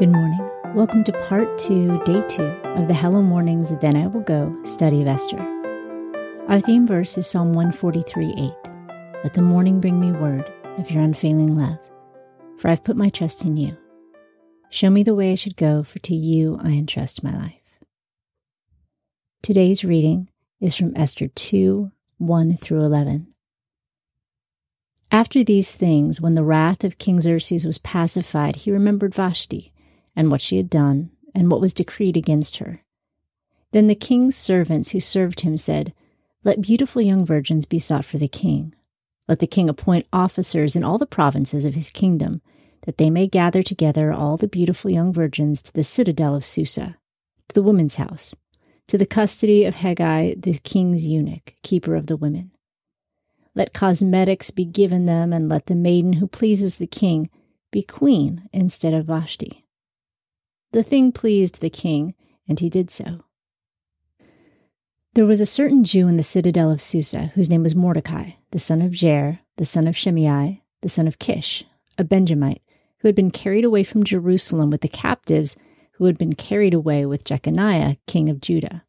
Good morning. Welcome to Part 2, Day 2 of the Hello Mornings, Then I Will Go study of Esther. Our theme verse is Psalm 143:8. Let the morning bring me word of your unfailing love, for I've put my trust in you. Show me the way I should go, for to you I entrust my life. Today's reading is from Esther 2, 1 through 11. After these things, when the wrath of King Xerxes was pacified, he remembered Vashti and what she had done and what was decreed against her. Then the king's servants who served him said, "Let beautiful young virgins be sought for the king. Let the king appoint officers in all the provinces of his kingdom, that they may gather together all the beautiful young virgins to the citadel of Susa, to the woman's house, to the custody of Haggai, the king's eunuch, keeper of the women. Let cosmetics be given them, and let the maiden who pleases the king be queen instead of Vashti." The thing pleased the king, and he did so. There was a certain Jew in the citadel of Susa, whose name was Mordecai, the son of Jair, the son of Shimei, the son of Kish, a Benjamite, who had been carried away from Jerusalem with the captives who had been carried away with Jeconiah, king of Judah,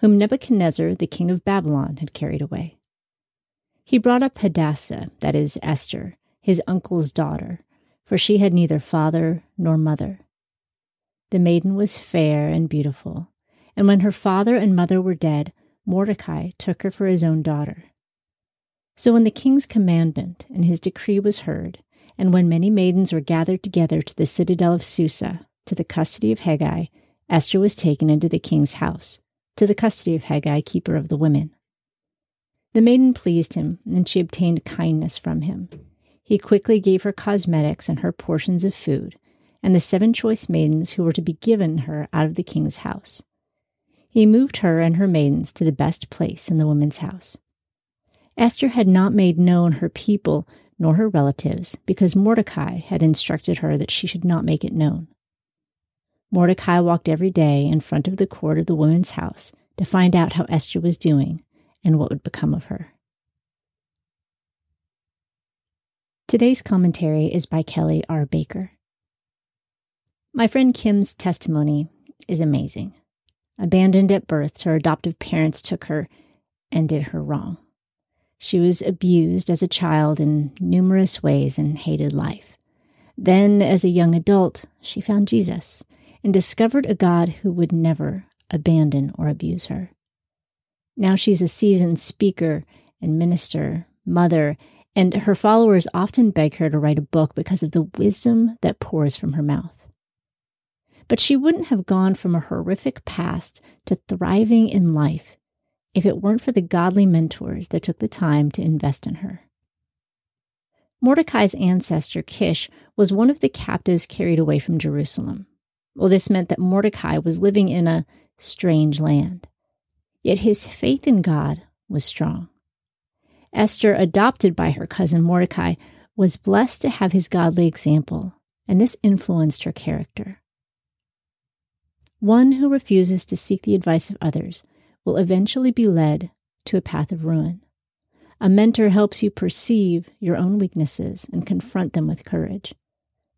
whom Nebuchadnezzar, the king of Babylon, had carried away. He brought up Hadassah, that is, Esther, his uncle's daughter, for she had neither father nor mother. The maiden was fair and beautiful, and when her father and mother were dead, Mordecai took her for his own daughter. So when the king's commandment and his decree was heard, and when many maidens were gathered together to the citadel of Susa, to the custody of Haggai, Esther was taken into the king's house, to the custody of Haggai, keeper of the women. The maiden pleased him, and she obtained kindness from him. He quickly gave her cosmetics and her portions of food, and the 7 choice maidens who were to be given her out of the king's house. He moved her and her maidens to the best place in the woman's house. Esther had not made known her people nor her relatives, because Mordecai had instructed her that she should not make it known. Mordecai walked every day in front of the court of the woman's house to find out how Esther was doing and what would become of her. Today's commentary is by Kelly R. Baker. My friend Kim's testimony is amazing. Abandoned at birth, her adoptive parents took her and did her wrong. She was abused as a child in numerous ways and hated life. Then, as a young adult, she found Jesus and discovered a God who would never abandon or abuse her. Now she's a seasoned speaker and minister, mother, and her followers often beg her to write a book because of the wisdom that pours from her mouth. But she wouldn't have gone from a horrific past to thriving in life if it weren't for the godly mentors that took the time to invest in her. Mordecai's ancestor, Kish, was one of the captives carried away from Jerusalem. Well, this meant that Mordecai was living in a strange land. Yet his faith in God was strong. Esther, adopted by her cousin Mordecai, was blessed to have his godly example, and this influenced her character. One who refuses to seek the advice of others will eventually be led to a path of ruin. A mentor helps you perceive your own weaknesses and confront them with courage.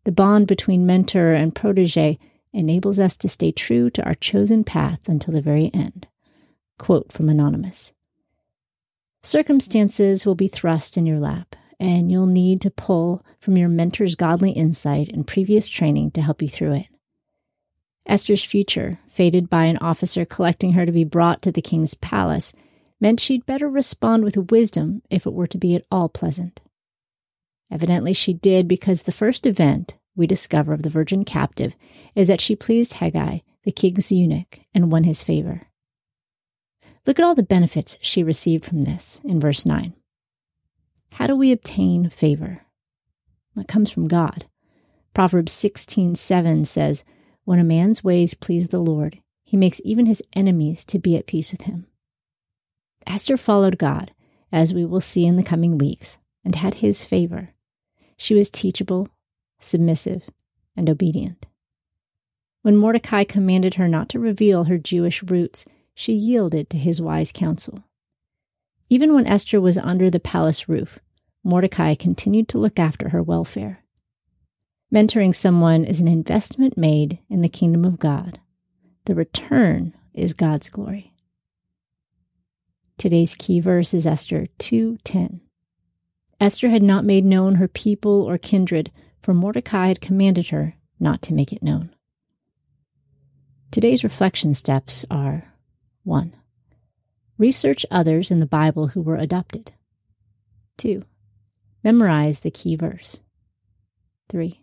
The bond between mentor and protege enables us to stay true to our chosen path until the very end. Quote from Anonymous. Circumstances will be thrust in your lap, and you'll need to pull from your mentor's godly insight and previous training to help you through it. Esther's future, fated by an officer collecting her to be brought to the king's palace, meant she'd better respond with wisdom if it were to be at all pleasant. Evidently she did, because the first event we discover of the virgin captive is that she pleased Haggai, the king's eunuch, and won his favor. Look at all the benefits she received from this in verse 9. How do we obtain favor? It comes from God. Proverbs 16:7 says, "When a man's ways please the Lord, he makes even his enemies to be at peace with him." Esther followed God, as we will see in the coming weeks, and had his favor. She was teachable, submissive, and obedient. When Mordecai commanded her not to reveal her Jewish roots, she yielded to his wise counsel. Even when Esther was under the palace roof, Mordecai continued to look after her welfare. Mentoring someone is an investment made in the kingdom of God. The return is God's glory. Today's key verse is Esther 2:10. Esther had not made known her people or kindred, for Mordecai had commanded her not to make it known. Today's reflection steps are: 1. Research others in the Bible who were adopted. 2. Memorize the key verse. 3.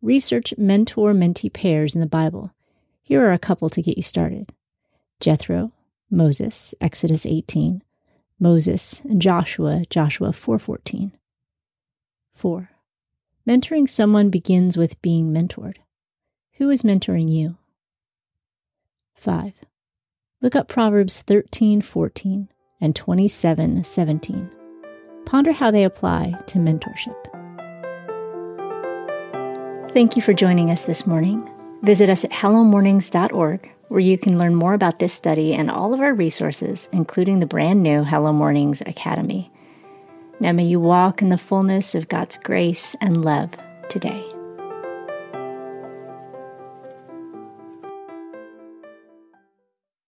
Research mentor-mentee pairs in the Bible. Here are a couple to get you started. Jethro, Moses, Exodus 18. Moses and Joshua, Joshua 4:14. 4. Mentoring someone begins with being mentored. Who is mentoring you? 5. Look up Proverbs 13:14 and 27:17. Ponder how they apply to mentorship. Thank you for joining us this morning. Visit us at hellomornings.org, where you can learn more about this study and all of our resources, including the brand new Hello Mornings Academy. Now may you walk in the fullness of God's grace and love today.